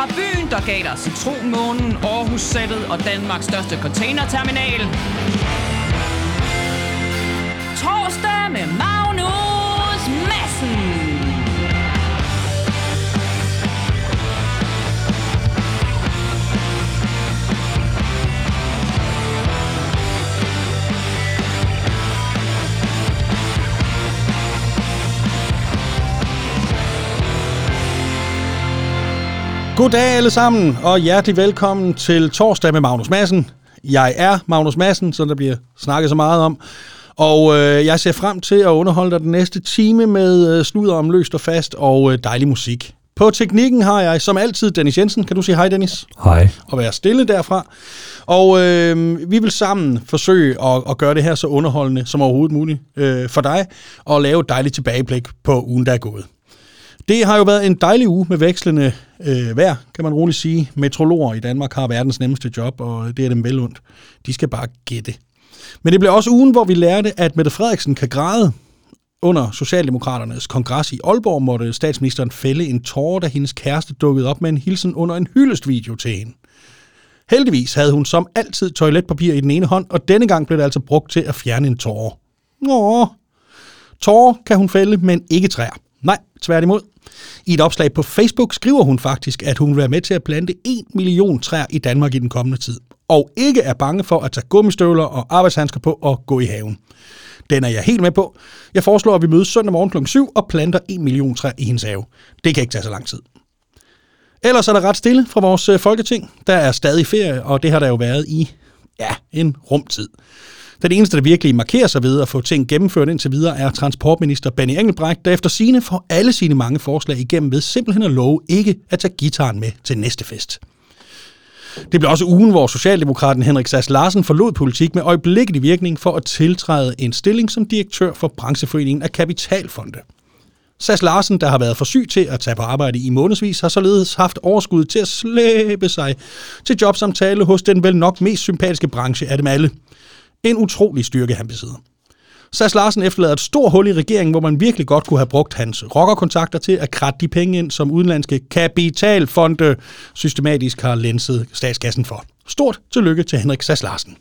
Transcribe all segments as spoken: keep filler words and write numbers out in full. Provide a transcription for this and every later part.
Fra byen, der gav dig citronmånen, Aarhus-sættet og Danmarks største containerterminal. Torsdag med Magnus Madsen. Goddag alle sammen, og hjertelig velkommen til Torsdag med Magnus Madsen. Jeg er Magnus Madsen, som der bliver snakket så meget om. Og øh, jeg ser frem til at underholde dig den næste time med øh, sludder om løst og fast og øh, dejlig musik. På teknikken har jeg som altid Dennis Jensen. Kan du sige hej, Dennis? Hej. Og være stille derfra. Og øh, vi vil sammen forsøge at, at gøre det her så underholdende som overhovedet muligt øh, for dig. Og lave et dejligt tilbageblik på ugen, der er gået. Det har jo været en dejlig uge med vekslende øh, vejr, kan man roligt sige. Meteorologer i Danmark har verdens nemmeste job, og det er dem vel ondt. De skal bare gætte. Men det blev også ugen, hvor vi lærte, at Mette Frederiksen kan græde. Under Socialdemokraternes kongres i Aalborg måtte statsministeren fælde en tåre, da hendes kæreste dukkede op med en hilsen under en hyldestvideo til hende. Heldigvis havde hun som altid toiletpapir i den ene hånd, og denne gang blev det altså brugt til at fjerne en tåre. Nå, tårer kan hun fælde, men ikke træer. Nej, tværtimod. I et opslag på Facebook skriver hun faktisk, at hun vil være med til at plante en million træer i Danmark i den kommende tid, og ikke er bange for at tage gummistøvler og arbejdshandsker på og gå i haven. Den er jeg helt med på. Jeg foreslår, at vi mødes søndag morgen klokken syv og planter en million træer i hendes have. Det kan ikke tage så lang tid. Ellers er der ret stille fra vores folketing. Der er stadig ferie, og det har der jo været i, ja, en rumtid. Den eneste, der virkelig markerer sig ved at få ting gennemført indtil videre, er transportminister Benny Engelbrecht, der efter sigende får alle sine mange forslag igennem ved simpelthen at love ikke at tage gitaren med til næste fest. Det blev også ugen, hvor socialdemokraten Henrik Sass Larsen forlod politik med øjeblikkelig virkning for at tiltræde en stilling som direktør for brancheforeningen af kapitalfonde. Sass Larsen, der har været for syg til at tage på arbejde i månedsvis, har således haft overskud til at slæbe sig til jobsamtale hos den vel nok mest sympatiske branche af dem alle. En utrolig styrke, han besidder. Sass Larsen efterlader et stort hul i regeringen, hvor man virkelig godt kunne have brugt hans rockerkontakter til at kratte de penge ind, som udenlandske kapitalfonde systematisk har lænset statskassen for. Stort tillykke til Henrik Sass Larsen.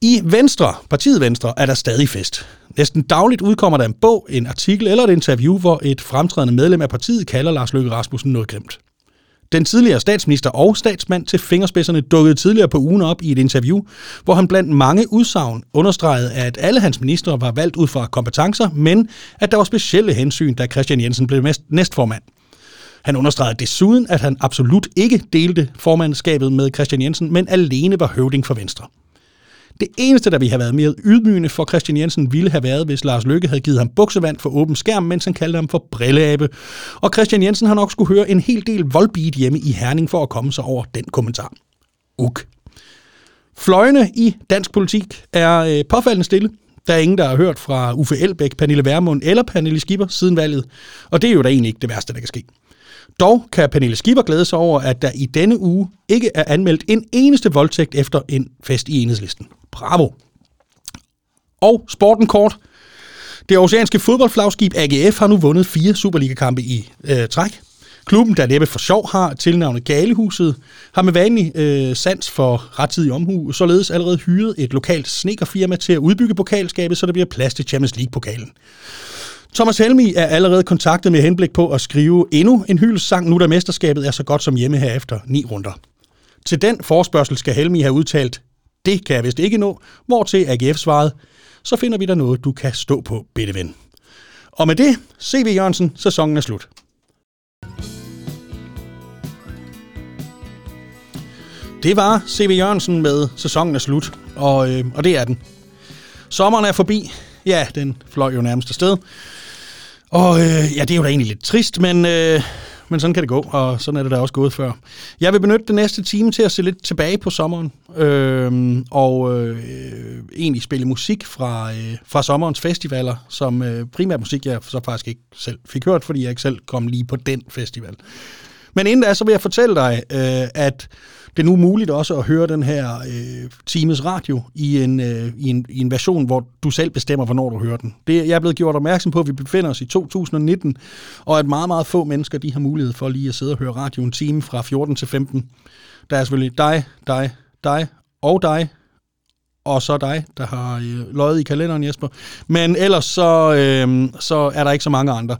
I Venstre, partiet Venstre, er der stadig fest. Næsten dagligt udkommer der en bog, en artikel eller et interview, hvor et fremtrædende medlem af partiet kalder Lars Løkke Rasmussen noget grimt. Den tidligere statsminister og statsmand til fingerspidserne dukkede tidligere på ugen op i et interview, hvor han blandt mange udsagn understregede, at alle hans ministre var valgt ud fra kompetencer, men at der var specielle hensyn, da Christian Jensen blev næstformand. Han understregede desuden, at han absolut ikke delte formandskabet med Christian Jensen, men alene var høvding for Venstre. Det eneste, der vi har været mere ydmygende for Christian Jensen, ville have været, hvis Lars Løkke havde givet ham buksevand for åben skærm, mens han kaldte ham for brilleabe. Og Christian Jensen har nok skulle høre en hel del voldbeat hjemme i Herning for at komme sig over den kommentar. Uk. Fløjene i dansk politik er påfaldende stille. Der er ingen, der har hørt fra Uffe Elbæk, Pernille Vermund eller Pernille Skipper siden valget. Og det er jo da egentlig ikke det værste, der kan ske. Dog kan Pernille Skipper glæde sig over, at der i denne uge ikke er anmeldt en eneste voldtægt efter en fest i Enhedslisten. Bravo! Og sporten kort. Det oceanske fodboldflagskib A G F har nu vundet fire Superliga-kampe i øh, træk. Klubben, der næppe for sjov har tilnavnet Galehuset, har med vanlig øh, sans for rettidig omhu således allerede hyret et lokalt snedkerfirma til at udbygge pokalskabet, så der bliver plads til Champions League-pokalen. Thomas Helmi er allerede kontaktet med henblik på at skrive endnu en hyldestsang, nu da mesterskabet er så godt som hjemme her efter ni runder. Til den forespørgsel skal Helmi have udtalt, det kan jeg vist ikke nå, hvortil A G F svarede, så finder vi der noget, du kan stå på, bitte ven. Og med det, C V. Jørgensen, sæsonen er slut. Det var C V. Jørgensen med sæsonen er slut, og, øh, og det er den. Sommeren er forbi. Ja, den fløj jo nærmest afsted. Og øh, ja, det er jo da egentlig lidt trist, men, øh, men sådan kan det gå, og sådan er det da også gået før. Jeg vil benytte den næste time til at se lidt tilbage på sommeren, øh, og øh, egentlig spille musik fra, øh, fra sommerens festivaler, som øh, primært musik, jeg så faktisk ikke selv fik hørt, fordi jeg ikke selv kom lige på den festival. Men inden da, så vil jeg fortælle dig, øh, at det er nu muligt også at høre den her øh, times radio i en, øh, i, en, i en version, hvor du selv bestemmer, hvornår du hører den. Det, jeg er blevet gjort opmærksom på, at vi befinder os i to tusind nitten, og at meget, meget få mennesker de har mulighed for lige at sidde og høre radio en time fra fjorten til femten. Der er selvfølgelig dig, dig, dig og dig, og så dig, der har øh, løjet i kalenderen, Jesper. Men ellers så, øh, så er der ikke så mange andre.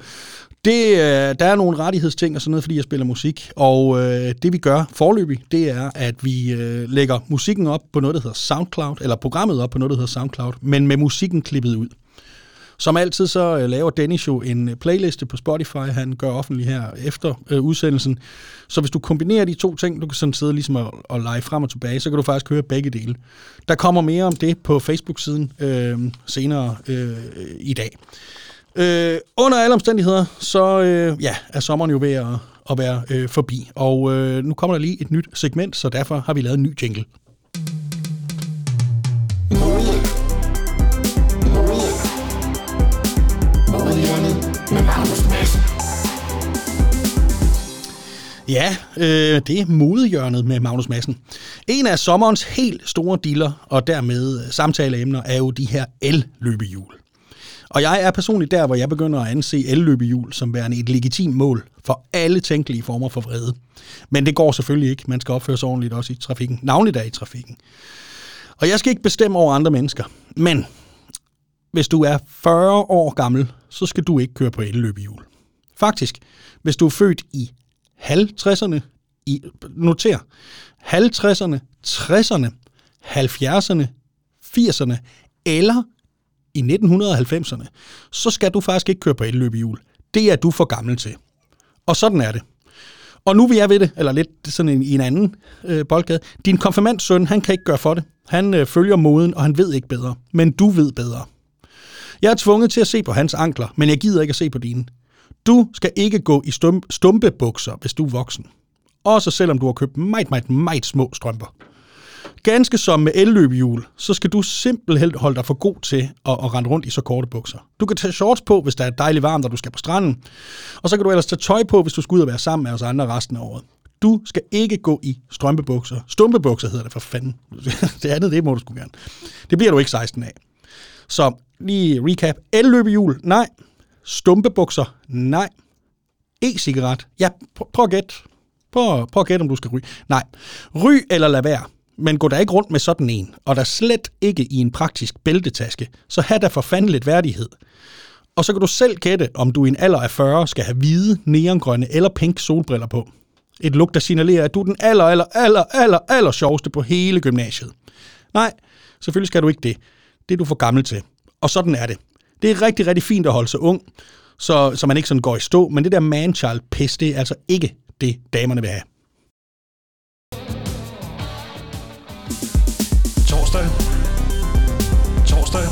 Det, der er nogle rettighedsting og sådan noget, fordi jeg spiller musik, og øh, det vi gør forløbig, det er, at vi øh, lægger musikken op på noget, der hedder SoundCloud, eller programmet op på noget, der hedder SoundCloud, men med musikken klippet ud. Som altid så øh, laver Dennis jo en playliste på Spotify, han gør offentlig her efter øh, udsendelsen, så hvis du kombinerer de to ting, du kan sådan sidde ligesom og, og lege frem og tilbage, så kan du faktisk høre begge dele. Der kommer mere om det på Facebook-siden øh, senere øh, i dag. Øh, under alle omstændigheder, så øh, ja, er sommeren jo ved at, at være øh, forbi, og øh, nu kommer der lige et nyt segment, så derfor har vi lavet en ny jingle. Ja, øh, det er modehjørnet med Magnus Madsen. En af sommerens helt store diller, og dermed samtaleemner, er jo de her el-løbehjul. Og jeg er personligt der, hvor jeg begynder at anse elløbehjul som værende et legitimt mål for alle tænkelige former for vrede. Men det går selvfølgelig ikke. Man skal opføre sig ordentligt også i trafikken. Navnligt er i trafikken. Og jeg skal ikke bestemme over andre mennesker. Men hvis du er fyrre år gammel, så skal du ikke køre på elløbehjul. Faktisk, hvis du er født i halvtredserne, i, noter, halvtredserne, tresserne, halvfjerdserne, firserne eller i nitten halvfemserne, så skal du faktisk ikke køre på elløbehjul. Det er du for gammel til. Og sådan er det. Og nu vi er ved det, eller lidt sådan i en anden øh, boldgade, din konfirmandsøn, han kan ikke gøre for det. Han øh, følger moden, og han ved ikke bedre. Men du ved bedre. Jeg er tvunget til at se på hans ankler, men jeg gider ikke at se på dine. Du skal ikke gå i stum- stumpebukser, hvis du er voksen. Også selvom du har købt meget, meget, meget små strømper. Ganske som med elløbehjul, så skal du simpelthen holde dig for god til at, at rende rundt i så korte bukser. Du kan tage shorts på, hvis der er dejligt varmt, og du skal på stranden. Og så kan du ellers tage tøj på, hvis du skal ud og være sammen med os andre resten af året. Du skal ikke gå i strømpebukser. Stumpebukser hedder det for fanden. Det andet, det må du sgu gerne. Det bliver du ikke seksten af. Så lige recap. Elløbehjul, nej. Stumpebukser, nej. E-cigaret, ja, prøv at gætte. Prøv, prøv at gætte, om du skal ryge. Nej. Ryg eller lad være. Men gå da ikke rundt med sådan en, og der slet ikke i en praktisk bæltetaske, så have da for fanden lidt værdighed. Og så kan du selv gætte, om du i en alder af fyrre skal have hvide, neongrønne eller pink solbriller på. Et look, der signalerer, at du er den aller, aller, aller, aller, aller sjoveste på hele gymnasiet. Nej, selvfølgelig skal du ikke det. Det er du for gammel til. Og sådan er det. Det er rigtig, rigtig fint at holde sig ung, så, så man ikke sådan går i stå, men det der man-child-pis, det er altså ikke det, damerne vil have. Torsdag, torsdag,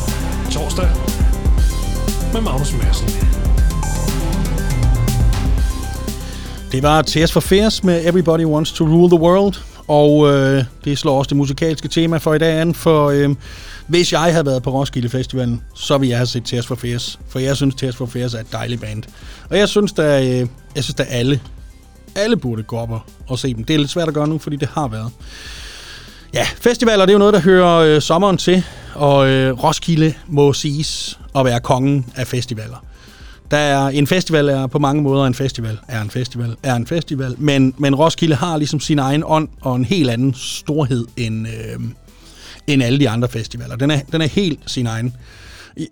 torsdag med Magnus Madsen. Det var Tears for Fears med Everybody Wants to Rule the World, og øh, det slår også det musikalske tema for i dag an, for øh, hvis jeg havde været på Roskilde Festivalen, så ville jeg have set Tears for Fears, for jeg synes Tears for Fears er et dejligt band, og jeg synes da, øh, jeg synes da alle, alle burde gå op og se dem. Det er lidt svært at gøre nu, fordi det har været. Ja, festivaler, det er jo noget, der hører øh, sommeren til, og øh, Roskilde må siges at være kongen af festivaler. Der er, en festival er på mange måder en festival, er en festival, er en festival, men, men Roskilde har ligesom sin egen ånd og en helt anden storhed end, øh, end alle de andre festivaler. Den er, den er helt sin egen.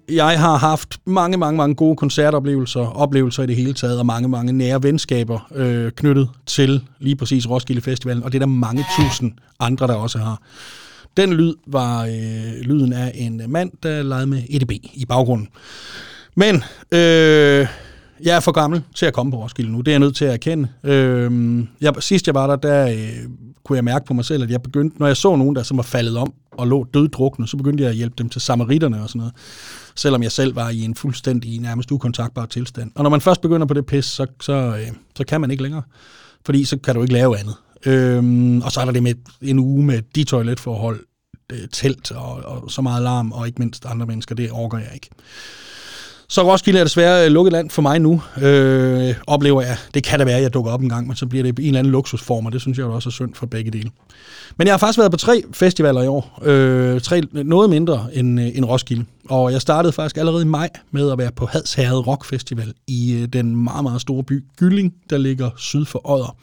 Jeg har haft mange, mange, mange gode koncertoplevelser, oplevelser i det hele taget, og mange, mange nære venskaber øh, knyttet til lige præcis Roskilde Festivalen, og det er der mange tusind andre, der også har. Den lyd var øh, lyden af en mand, der legede med E D B i baggrunden. Men øh, jeg er for gammel til at komme på Roskilde nu, det er jeg nødt til at erkende. Øh, jeg, sidst jeg var der, der øh, kunne jeg mærke på mig selv, at jeg begyndte, når jeg så nogen, der som var faldet om, og lå døddrukne, så begyndte jeg at hjælpe dem til samaritterne og sådan noget, selvom jeg selv var i en fuldstændig, nærmest ukontaktbar tilstand. Og når man først begynder på det pis, så, så, øh, så kan man ikke længere, fordi så kan du ikke lave andet. Øhm, og så er der det med en uge med de toiletforhold, øh, telt og, og så meget larm, og ikke mindst andre mennesker, det overgår jeg ikke. Så Roskilde er desværre lukket land for mig nu, øh, oplever jeg. Det kan da være, at jeg dukker op en gang, men så bliver det en eller anden luksusform, og det synes jeg også er synd for begge dele. Men jeg har faktisk været på tre festivaler i år. Øh, tre noget mindre end, øh, end Roskilde. Og jeg startede faktisk allerede i maj med at være på Hadsherred Rock Festival i øh, den meget, meget store by Gylling, der ligger syd for Odder.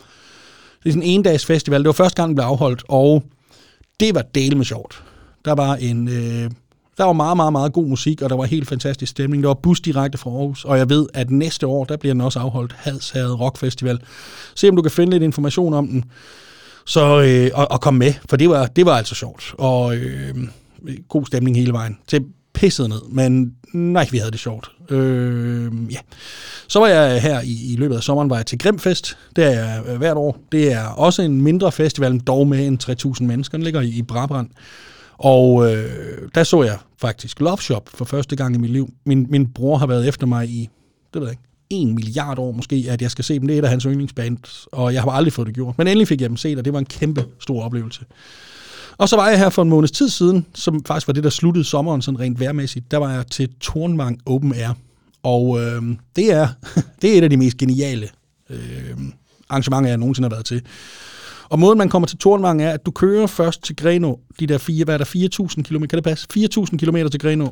Det er sådan en endags festival. Det var første gang, den blev afholdt, og det var delvis sjovt. Der var en... Øh, Der var meget, meget, meget god musik, og der var helt fantastisk stemning. Der var bus direkte fra Aarhus, og jeg ved, at næste år, der bliver den også afholdt Hadsherred Rock Festival. Se om du kan finde lidt information om den, så, øh, og, og komme med, for det var, det var altså sjovt. Og øh, god stemning hele vejen. Til pisset ned, men nej, vi havde det sjovt. Øh, ja. Så var jeg her i, i løbet af sommeren, var jeg til Grimfest. Det er jeg hvert år. Det er også en mindre festival, dog med en tre tusind mennesker. Den ligger i, i Brabrand. Og øh, der så jeg faktisk Love Shop for første gang i mit liv. Min, min bror har været efter mig i, det ved jeg ikke, en milliard år måske, at jeg skal se dem. Det er et af hans yndlingsband, og jeg har aldrig fået det gjort. Men endelig fik jeg dem set, og det var en kæmpe stor oplevelse. Og så var jeg her for en måneds tid siden, som faktisk var det, der sluttede sommeren sådan rent vejrmæssigt. Der var jeg til Tornvang Open Air. Og øh, det, er, det er et af de mest geniale øh, arrangementer, jeg nogensinde har været til. Og måden, man kommer til Tornvang, er, at du kører først til Greno. De der fire, hvad er der, fire tusind kilometer? Kan det passe? fire tusind kilometer til Greno.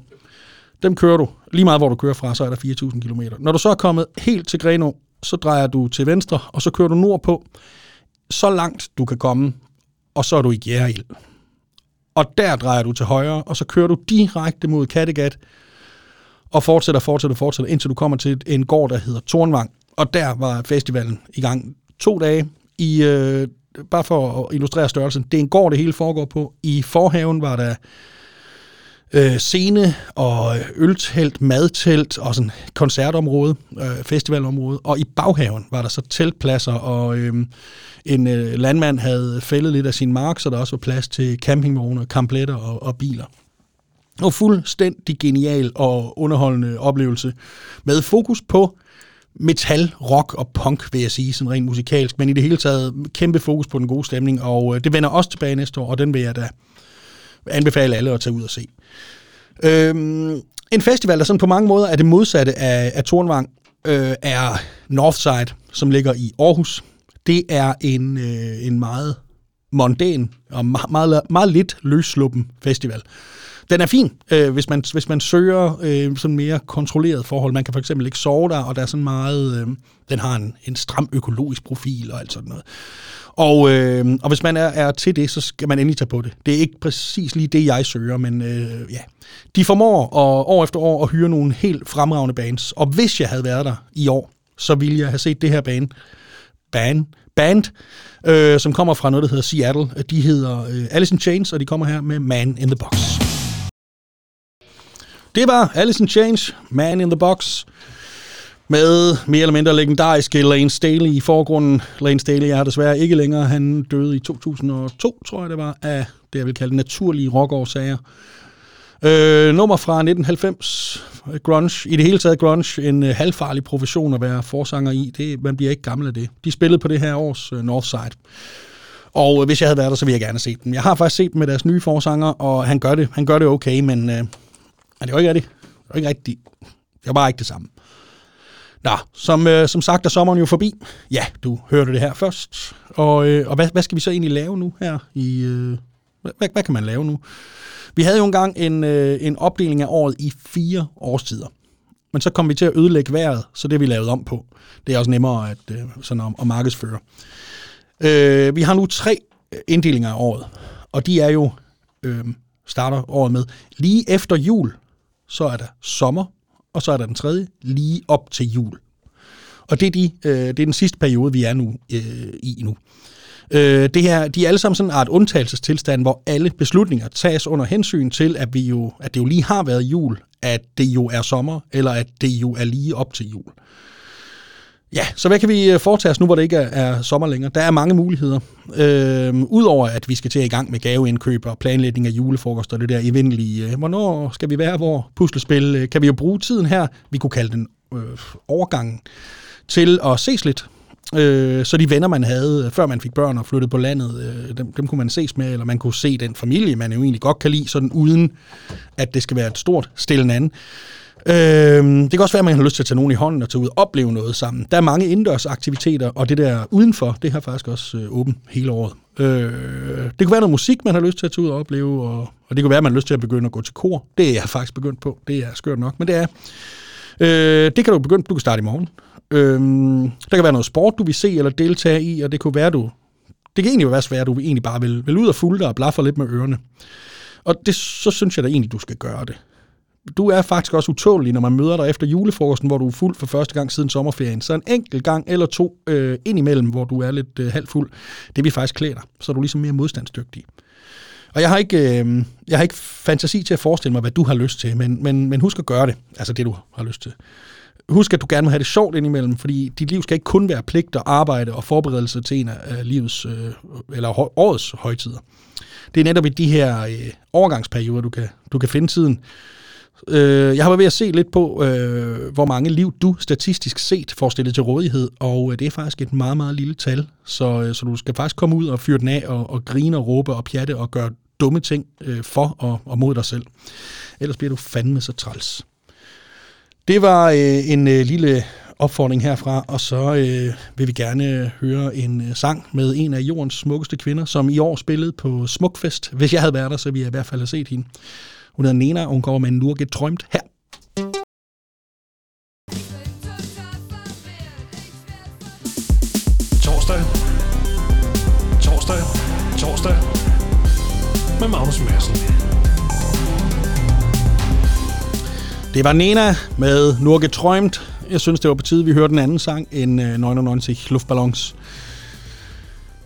Dem kører du. Lige meget, hvor du kører fra, så er der fire tusind kilometer. Når du så er kommet helt til Greno, så drejer du til venstre, og så kører du nordpå. Så langt, du kan komme, og så er du i Gjerrild. Og der drejer du til højre, og så kører du direkte mod Kattegat, og fortsætter, fortsætter, fortsætter, indtil du kommer til en gård, der hedder Tornvang. Og der var festivalen i gang to dage i... Øh, bare for at illustrere størrelsen, det er en gård, det hele foregår på. I forhaven var der øh, scene og øltelt, madtelt og sådan koncertområde, øh, festivalområde. Og i baghaven var der så teltpladser, og øh, en øh, landmand havde fældet lidt af sin mark, så der også var plads til campingvogne, kampletter og, og biler. Og fuldstændig genial og underholdende oplevelse med fokus på metal, rock og punk, vil jeg sige, sådan rent musikalsk, men i det hele taget kæmpe fokus på den gode stemning, og det vender også tilbage næste år, og den vil jeg da anbefale alle at tage ud og se. Øhm, en festival, der sådan på mange måder er det modsatte af, af Tornvang, øh, er Northside, som ligger i Aarhus. Det er en, øh, en meget mondæn og meget, meget, meget lidt løssluppen festival. Den er fin, øh, hvis, man, hvis man søger øh, sådan mere kontrolleret forhold. Man kan for eksempel ikke sove der, og der er sådan meget... Øh, den har en, en stram økologisk profil og alt sådan noget. Og, øh, og hvis man er, er til det, så skal man endelig tage på det. Det er ikke præcis lige det, jeg søger, men øh, ja. De formår at, år efter år at hyre nogle helt fremragende bands. Og hvis jeg havde været der i år, så ville jeg have set det her band. Band... Band, øh, som kommer fra noget, der hedder Seattle. De hedder øh, Alice in Chains, og de kommer her med Man in the Box. Det var Alice in Chains, Man in the Box, med mere eller mindre legendariske Layne Staley i forgrunden. Layne Staley er desværre ikke længere. Han døde i to tusind og to, tror jeg det var, af det, jeg vil kalde naturlige rockårsager. Øh, nummer fra nitten halvfems, grunge, i det hele taget grunge, en øh, halvfarlig profession at være forsanger i. Det, man bliver ikke gammel af det. De spillede på det her års øh, Northside. Og øh, hvis jeg havde været der, så ville jeg gerne se dem. Jeg har faktisk set dem med deres nye forsanger, og han gør det, han gør det okay, men øh, det er jo ikke rigtigt. Det er ikke rigtigt. Det er bare ikke det samme. Nå, som, øh, som sagt er sommeren jo forbi. Ja, du hørte det her først. Og, øh, og hvad, hvad skal vi så egentlig lave nu her i... Øh Hvad, hvad kan man lave nu? Vi havde jo engang en, øh, en opdeling af året i fire årstider. Men så kom vi til at ødelægge vejret, så det vi lavet om på. Det er også nemmere at, øh, sådan at, at markedsføre. Øh, vi har nu tre inddelinger af året. Og de er jo, øh, starter året med, lige efter jul, så er der sommer, og så er der den tredje, lige op til jul. Og det er, de, øh, det er den sidste periode, vi er nu øh, i nu. Det her, de er alle sammen sådan en art undtagelsestilstand, hvor alle beslutninger tages under hensyn til, at, vi jo, at det jo lige har været jul, at det jo er sommer, eller at det jo er lige op til jul. Ja, så hvad kan vi foretage os nu, hvor det ikke er sommer længere? Der er mange muligheder. Øhm, Udover at vi skal til i gang med gaveindkøb og planlægning af julefrokost og det der evindelige, øh, hvornår skal vi være, hvor puslespil, øh, kan vi jo bruge tiden her, vi kunne kalde den øh, overgangen, til at ses lidt. Øh, så de venner, man havde, før man fik børn og flyttede på landet, øh, dem, dem kunne man ses med, eller man kunne se den familie, man jo egentlig godt kan lide, sådan uden at det skal være et stort stille anden. Øh, det kan også være, at man har lyst til at tage nogen i hånden og tage ud og opleve noget sammen. Der er mange indendørs aktiviteter, og det der udenfor, det har faktisk også øh, åbent hele året. Øh, det kunne være noget musik, man har lyst til at tage ud og opleve, og, og det kunne være, at man har lyst til at begynde at gå til kor. Det er jeg faktisk begyndt på. Det er skørt nok, men det er... Øh, det kan du begynde, du kan starte i morgen. Øh, der kan være noget sport, du vil se eller deltage i, og det kunne være, du... Det kan egentlig være svært, du vil egentlig bare vil, vil ud og fulde dig og blaffer lidt med ørerne. Og det, så synes jeg da egentlig, du skal gøre det. Du er faktisk også utålelig, når man møder dig efter julefrokosten, hvor du er fuld for første gang siden sommerferien. Så en enkelt gang eller to øh, indimellem, hvor du er lidt øh, halvfuld, det vil faktisk klæde dig. Så er du ligesom mere modstandsdygtig. Og jeg har ikke, øh, jeg har ikke fantasi til at forestille mig, hvad du har lyst til, men, men, men husk at gøre det. Altså det, du har lyst til. Husk, at du gerne må have det sjovt indimellem, fordi dit liv skal ikke kun være pligt og arbejde og forberedelse til en af livets, øh, eller årets højtider. Det er netop i de her øh, overgangsperioder, du kan, du kan finde tiden. Øh, jeg har været ved at se lidt på, øh, hvor mange liv du statistisk set får stillet til rådighed, og øh, det er faktisk et meget, meget lille tal, så, øh, så du skal faktisk komme ud og fyre den af og, og grine og råbe og pjatte og gøre dumme ting øh, for og, og mod dig selv. Ellers bliver du fandme så træls. Det var øh, en øh, lille opfordring herfra, og så øh, vil vi gerne høre en øh, sang med en af jordens smukkeste kvinder, som i år spillede på Smukfest. Hvis jeg havde været der, så ville jeg i hvert fald have set hende. Hun hedder Nena, og hun kommer med en Nur geträumt her. Torsdag. Torsdag. Torsdag. Med Magnus Madsen. Det var Nena med Nur geträumt. Jeg synes, det var på tide, vi hørte en anden sang end nioghalvfems Luftballons.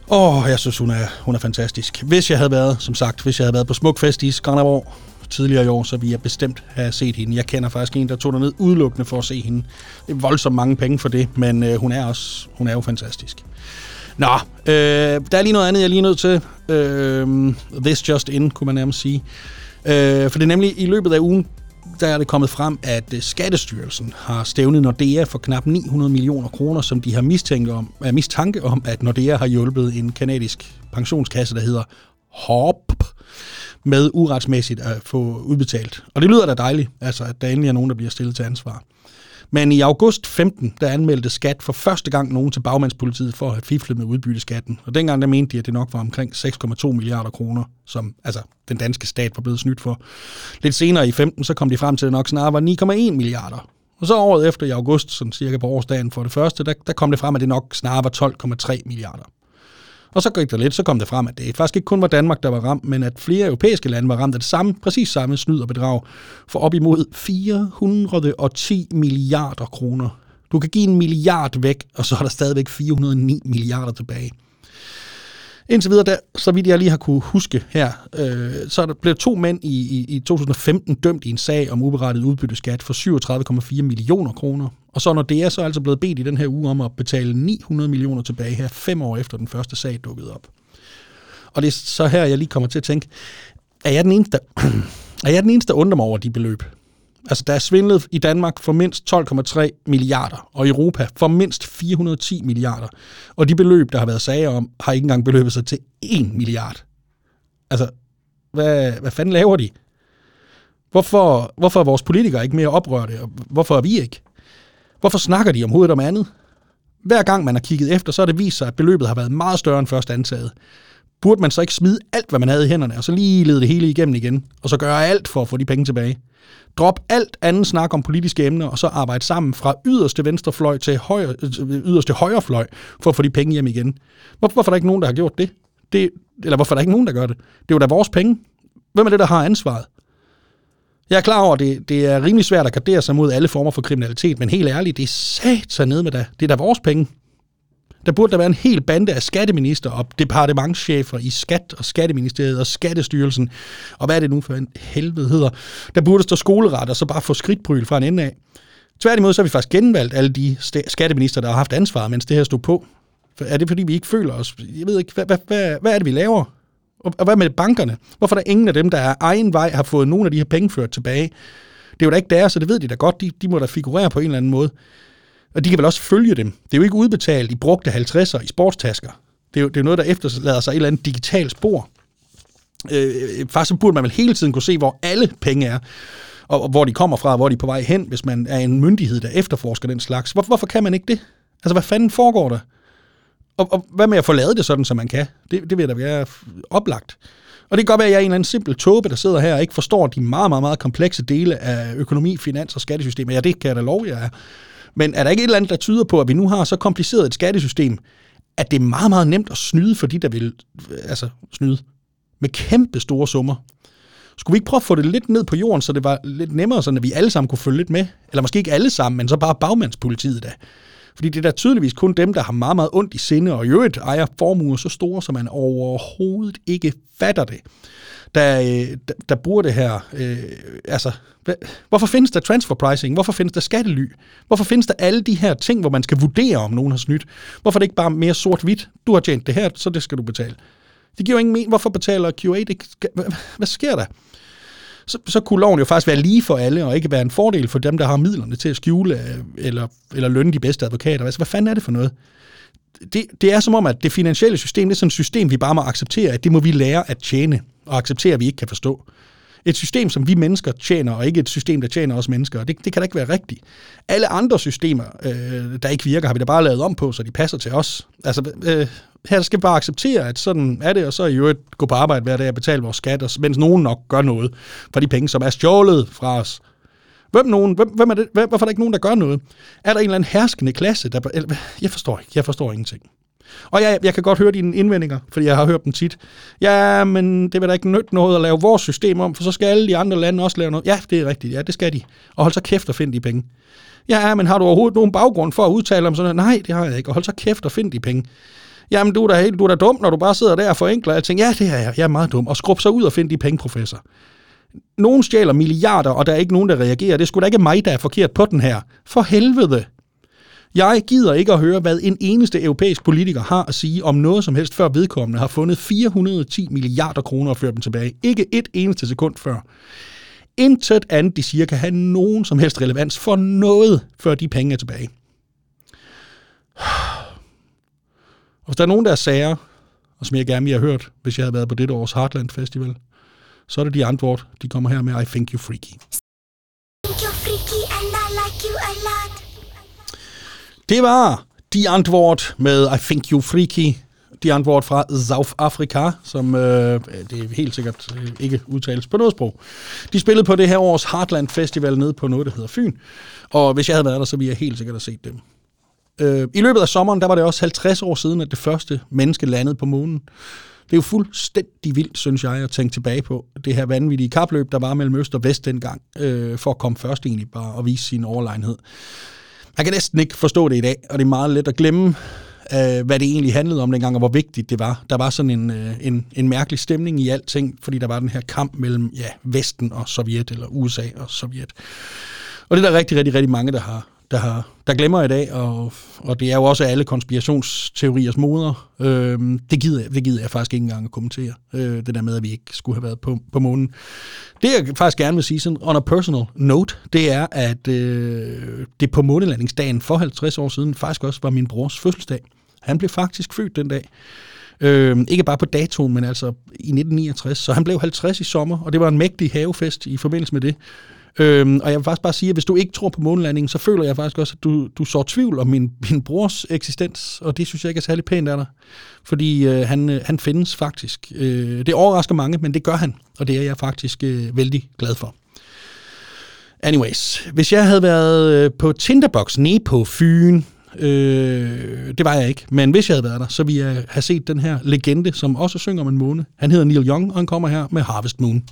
Åh, oh, jeg synes, hun er, hun er fantastisk. Hvis jeg havde været, som sagt, hvis jeg havde været på Smukfest i Skanderborg tidligere i år, så ville jeg bestemt have set hende. Jeg kender faktisk en, der tog derned udelukkende for at se hende. Det er voldsomt mange penge for det, men øh, hun er også, hun er jo fantastisk. Nå, øh, der er lige noget andet, jeg er lige nødt til. Øh, this just in, kunne man nærmest sige. Øh, for det er nemlig i løbet af ugen, der er det kommet frem, at Skattestyrelsen har stævnet Nordea for knap ni hundrede millioner kroner, som de har mistænkt om, er mistanke om, at Nordea har hjulpet en kanadisk pensionskasse, der hedder H O P, med uretsmæssigt at få udbetalt. Og det lyder da dejligt, altså, at der endelig er nogen, der bliver stillet til ansvar. Men i august femten, der anmeldte Skat for første gang nogen til bagmandspolitiet for at have fiflet med udbytteskatten. Og dengang der mente de, at det nok var omkring seks komma to milliarder kroner, som altså, den danske stat var blevet snydt for. Lidt senere i femten, så kom de frem til, at det nok snarere var ni komma en milliarder. Og så året efter i august, sådan cirka på årsdagen for det første, der, der kom det frem, at det nok snarere var tolv komma tre milliarder. Og så gik der lidt, så kom det frem, at det faktisk ikke kun var Danmark, der var ramt, men at flere europæiske lande var ramt af det samme, præcis samme snyd og bedrag, for op imod fire hundrede og ti milliarder kroner. Du kan give en milliard væk, og så er der stadigvæk fire hundrede og ni milliarder tilbage. Indtil videre, der, så vidt jeg lige har kunne huske her, øh, så blev to mænd i, i, i to tusind og femten dømt i en sag om uberettiget udbytteskat for syvogtredive komma fire millioner kroner. Og så når det er så altså blevet bedt i den her uge om at betale ni hundrede millioner tilbage her fem år efter den første sag dukkede op. Og det er så her, jeg lige kommer til at tænke, er jeg den eneste, der, er jeg den eneste, der undrer mig over de beløb? Altså, der er svindlet i Danmark for mindst tolv komma tre milliarder, og i Europa for mindst fire hundrede og ti milliarder. Og de beløb, der har været sager om, har ikke engang beløbet sig til en milliard. Altså, hvad, hvad fanden laver de? Hvorfor, hvorfor er vores politikere ikke mere oprørte, og hvorfor er vi ikke? Hvorfor snakker de om hovedet om andet? Hver gang man har kigget efter, så har det vist sig, at beløbet har været meget større end først antaget. Burde man så ikke smide alt, hvad man havde i hænderne, og så lige lede det hele igennem igen, og så gøre alt for at få de penge tilbage? Drop alt andet snak om politiske emner, og så arbejde sammen fra yderste venstrefløj til højre, yderste højrefløj, for at få de penge hjem igen. Hvorfor er der ikke nogen, der har gjort det? det? Eller hvorfor er der ikke nogen, der gør det? Det er jo da vores penge. Hvem er det, der har ansvaret? Jeg er klar over, at det, det er rimelig svært at gardere sig mod alle former for kriminalitet, men helt ærligt, det er satan ned med dig. Det er da vores penge. Der burde der være en hel bande af skatteminister og departementschefer i Skat og Skatteministeriet og Skattestyrelsen. Og hvad er det nu for en helvede hedder? Der burde stå skoleret og så bare få skridtbryl fra en ende af. Tværtimod så har vi faktisk genvalgt alle de skatteminister, der har haft ansvar, mens det her stod på. Er det fordi, vi ikke føler os? Jeg ved ikke, hvad, hvad, hvad, hvad er det, vi laver? Og hvad med bankerne? Hvorfor er der ingen af dem, der af egen vej har fået nogle af de her penge ført tilbage? Det er jo da ikke deres, så det ved de da godt. De, de må da figurere på en eller anden måde. Og de kan vel også følge dem. Det er jo ikke udbetalt i brugte halvtredser i sportstasker. Det er jo det er noget, der efterlader sig et eller andet digitalt spor. Øh, faktisk så burde man vel hele tiden kunne se, hvor alle penge er, og, og hvor de kommer fra, og hvor de er på vej hen, hvis man er en myndighed, der efterforsker den slags. Hvor, hvorfor kan man ikke det? Altså, hvad fanden foregår der? Og, og hvad med at få lavet det sådan, som man kan? Det, det vil da være oplagt. Og det kan godt være, at jeg er en eller anden simpel tåbe, der sidder her og ikke forstår de meget, meget, meget komplekse dele af økonomi, finans og skattesystemer. Ja, det kan jeg da love, jeg er. Men er der ikke et eller andet, der tyder på, at vi nu har så kompliceret et skattesystem, at det er meget, meget nemt at snyde for de, der vil altså, snyde med kæmpe store summer? Skulle vi ikke prøve at få det lidt ned på jorden, så det var lidt nemmere, så vi alle sammen kunne følge lidt med? Eller måske ikke alle sammen, men så bare bagmandspolitiet da. Fordi det er da tydeligvis kun dem, der har meget, meget ondt i sinde, og i øvrigt ejer formuer så store, så man overhovedet ikke fatter det. Der, der, der bruger det her... Øh, altså, hvorfor findes der transfer pricing? Hvorfor findes der skattely? Hvorfor findes der alle de her ting, hvor man skal vurdere, om nogen har snydt? Hvorfor er det ikke bare mere sort-hvidt? Du har tjent det her, så det skal du betale. Det giver ingen mening. Hvorfor betaler Q A det? Hvad sker der? Så, så kunne loven jo faktisk være lige for alle, og ikke være en fordel for dem, der har midlerne til at skjule eller, eller lønne de bedste advokater. Altså, hvad fanden er det for noget? Det, det er som om, at det finansielle system, det er sådan et system, vi bare må acceptere, at det må vi lære at tjene, og acceptere, at vi ikke kan forstå. Et system, som vi mennesker tjener, og ikke et system, der tjener os mennesker, det, det kan da ikke være rigtigt. Alle andre systemer, øh, der ikke virker, har vi da bare lavet om på, så de passer til os. Altså, øh, her skal vi bare acceptere, at sådan er det, og så i øvrigt gå på arbejde hver dag og betale vores skat, mens nogen nok gør noget for de penge, som er stjålet fra os. Hvem nogen? Hvem, hvem er det? Hvorfor er der ikke nogen, der gør noget? Er der en eller anden herskende klasse, der... Jeg forstår ikke. Jeg forstår ingenting. Og jeg, jeg kan godt høre dine indvendinger, fordi jeg har hørt dem tit. Ja, men det vil da ikke nytte noget at lave vores system om, for så skal alle de andre lande også lave noget. Ja, det er rigtigt. Ja, det skal de. Og hold så kæft og find de penge. Ja, men har du overhovedet nogen baggrund for at udtale om sådan noget? Nej, det har jeg ikke. Og hold så kæft og find de penge. Jamen, du er da, helt, du er da dum, når du bare sidder der og forenkler alting. Ja, det er jeg. Jeg er meget dum. Og skrub så ud og find de penge, professor. Nogen stjæler milliarder, og der er ikke nogen, der reagerer. Det er sgu da ikke mig, der er forkert på den her. For helvede. Jeg gider ikke at høre, hvad en eneste europæisk politiker har at sige om noget som helst, før vedkommende har fundet fire hundrede og ti milliarder kroner og ført dem tilbage. Ikke et eneste sekund før. Intet andet, de siger, kan have nogen som helst relevans for noget, før de penge er tilbage. Og hvis der er nogen, der er sager, og som jeg gerne ville have hørt, hvis jeg havde været på dette års Heartland Festival, så er det Die Antwoord. De kommer her med I Think You Freaky. Det var Die Antwoord med I Think You Freaky. Die Antwoord fra South Africa, som øh, det er helt sikkert ikke udtales på noget sprog. De spillede på det her års Heartland Festival nede på noget, der hedder Fyn. Og hvis jeg havde været der, så ville jeg helt sikkert have set dem. Øh, I løbet af sommeren, der var det også halvtreds år siden, at det første menneske landede på månen. Det er jo fuldstændig vildt, synes jeg, at tænke tilbage på det her vanvittige kapløb, der var mellem øst og vest dengang, øh, for at komme først egentlig bare og vise sin overlegenhed. Man kan næsten ikke forstå det i dag, og det er meget let at glemme, øh, hvad det egentlig handlede om dengang, og hvor vigtigt det var. Der var sådan en, øh, en, en mærkelig stemning i alting, fordi der var den her kamp mellem ja, Vesten og Sovjet, eller U S A og Sovjet. Og det er der rigtig, rigtig, rigtig mange, der har Der, har, der glemmer i dag, og, og det er jo også alle konspirationsteoriers moder. Øhm, det, gider jeg, det gider jeg faktisk ikke engang at kommentere, øh, det der med, at vi ikke skulle have været på, på månen. Det jeg faktisk gerne vil sige sådan, on a personal note, det er, at øh, det på månelandingsdagen for halvtreds år siden faktisk også var min brors fødselsdag. Han blev faktisk født den dag. Øh, ikke bare på datoen, men altså i nitten niogtres. Så han blev halvtreds i sommer, og det var en mægtig havefest i forbindelse med det. Øhm, og jeg vil faktisk bare sige, at hvis du ikke tror på månelandingen, så føler jeg faktisk også, at du, du sår tvivl om min, min brors eksistens, og det synes jeg ikke er særlig pænt af dig, fordi øh, han, øh, han findes faktisk. Øh, det overrasker mange, men det gør han, og det er jeg faktisk øh, vældig glad for. Anyways, hvis jeg havde været øh, på Tinderbox nede på Fyn, øh, det var jeg ikke, men hvis jeg havde været der, så ville jeg have set den her legende, som også synger om en måne. Han hedder Neil Young, og han kommer her med Harvest Moon.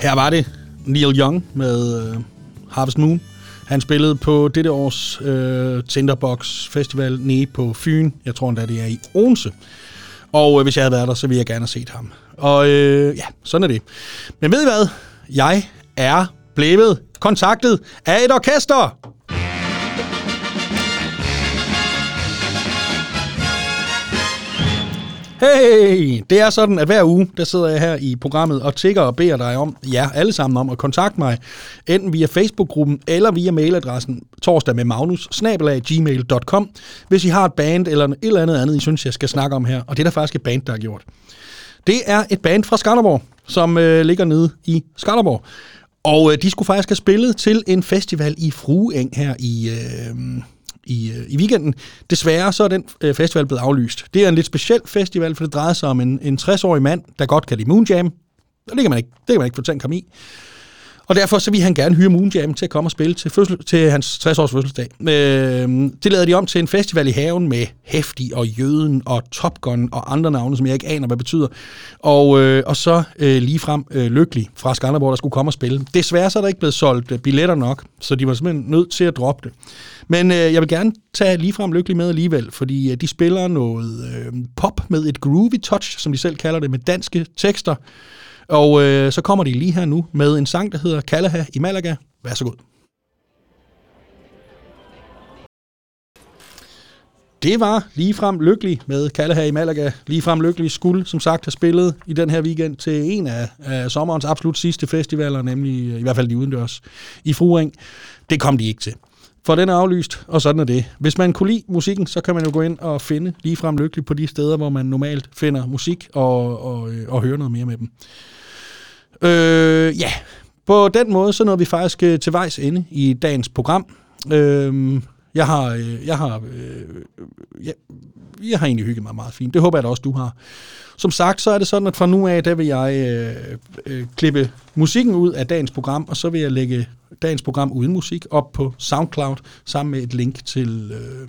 Her var det Neil Young med øh, Harvest Moon. Han spillede på dette års øh, Tinderbox Festival nede på Fyn. Jeg tror endda, det er i Odense. Og øh, hvis jeg havde været der, så ville jeg gerne have set ham. Og øh, ja, sådan er det. Men ved I hvad? Jeg er blevet kontaktet af et orkester! Hey! Det er sådan, at hver uge, der sidder jeg her i programmet og tigger og beder dig om, ja, alle sammen om at kontakte mig, enten via Facebook-gruppen eller via mailadressen torsdag med magnus snabel-a gmail punktum com, hvis I har et band eller et eller andet andet, I synes, jeg skal snakke om her. Og det er der faktisk et band, der har gjort. Det er et band fra Skanderborg, som øh, ligger nede i Skanderborg. Og øh, de skulle faktisk have spillet til en festival i Frueng her i... Øh, I, øh, i weekenden. Desværre så er den øh, festival blevet aflyst. Det er en lidt speciel festival, for det drejer sig om en, en tres-årig mand, der godt kan lide Moonjam. Og det kan man ikke, det kan man ikke få tænkt ham i. Og derfor så ville han gerne hyre Moonjam til at komme og spille til, fødsel, til hans tres-års fødselsdag. Øh, det lavede de om til en festival i haven med Heftig og Jøden og Top Gun og andre navne, som jeg ikke aner, hvad betyder. Og, øh, og så øh, Lige Frem øh, Lykkelig fra Skanderborg, der skulle komme og spille. Desværre så er der ikke blevet solgt billetter nok, så de var simpelthen nødt til at droppe det. Men øh, jeg vil gerne tage Lige Frem Lykkelig med alligevel, fordi øh, de spiller noget øh, pop med et groovy touch, som de selv kalder det, med danske tekster. Og øh, så kommer de lige her nu med en sang, der hedder Kalaha i Malaga. Vær så god. Det var Lige Frem Lykkelig med Kalaha i Malaga. Lige Frem Lykkelig skulle, som sagt, have spillet i den her weekend til en af, af sommerens absolut sidste festivaler, nemlig i hvert fald de udendørs i Fruering. Det kom de ikke til. For den er aflyst, og sådan er det. Hvis man kunne lide musikken, så kan man jo gå ind og finde Lige Frem Lykkelig på de steder, hvor man normalt finder musik og, og, og høre noget mere med dem. Øh, ja, på den måde, så nåede vi faktisk til vejs ende i dagens program. Øh, jeg har, jeg har, øh, jeg, jeg har egentlig hygget mig meget fint. Det håber jeg da også, du har. Som sagt, så er det sådan, at fra nu af, der vil jeg øh, øh, klippe musikken ud af dagens program, og så vil jeg lægge dagens program uden musik op på SoundCloud, sammen med et link til øh,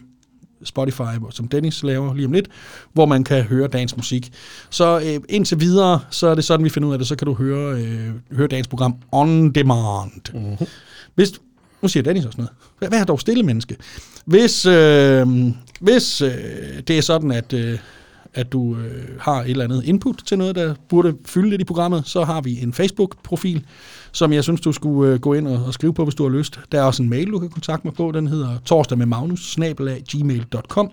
Spotify, som Dennis laver lige om lidt, hvor man kan høre dagens musik. Så øh, indtil videre, så er det sådan, vi finder ud af det, så kan du høre, øh, høre dagens program on demand. Mm-hmm. Hvis, nu siger Dennis også noget. Hvad, hvad er dog stille, menneske? Hvis, øh, hvis øh, det er sådan, at... Øh, at du øh, har et eller andet input til noget, der burde fylde lidt i programmet, så har vi en Facebook-profil, som jeg synes, du skulle øh, gå ind og, og skrive på, hvis du har lyst. Der er også en mail, du kan kontakte mig på. Den hedder torsdag med magnus snabel-a gmail punktum com.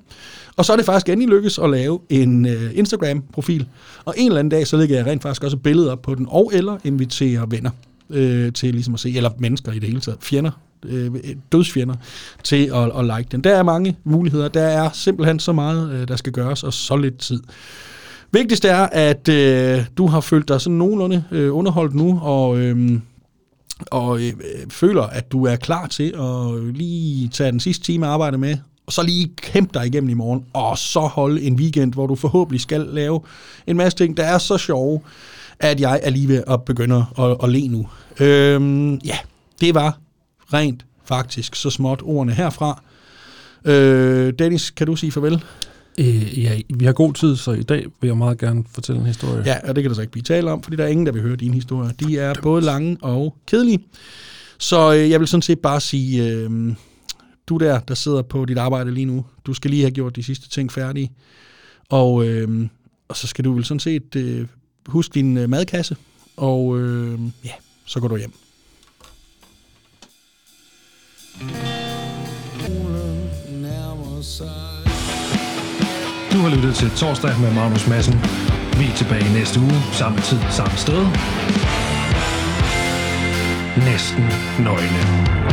Og så er det faktisk endelig lykkes at lave en øh, Instagram-profil. Og en eller anden dag, så lægger jeg rent faktisk også billeder op på den, og eller inviterer venner øh, til ligesom at se, eller mennesker i det hele taget, fjender. dødsfjender til at, at like den. Der er mange muligheder. Der er simpelthen så meget, der skal gøres, og så lidt tid. Vigtigst er, at øh, du har følt dig sådan nogenlunde øh, underholdt nu, og, øh, og øh, føler, at du er klar til at lige tage den sidste time arbejde med, og så lige kæmpe dig igennem i morgen, og så holde en weekend, hvor du forhåbentlig skal lave en masse ting, der er så sjove, at jeg er lige ved at begynde at, at le nu. Øh, ja, det var rent faktisk så småt ordene herfra. Øh, Dennis, kan du sige farvel? Øh, ja, vi har god tid, så i dag vil jeg meget gerne fortælle en historie. Ja, og det kan der så ikke blive tale om, fordi der er ingen, der vil høre dine historier. De er både lange og kedelige. Så øh, jeg vil sådan set bare sige, øh, du der, der sidder på dit arbejde lige nu, du skal lige have gjort de sidste ting færdige. Og, øh, og så skal du vel sådan set øh, huske din øh, madkasse, og øh, ja, så går du hjem. Du har lyttet til Torsdag med Magnus Madsen. Vi er tilbage næste uge, samme tid, samme sted. Næsten nøgne.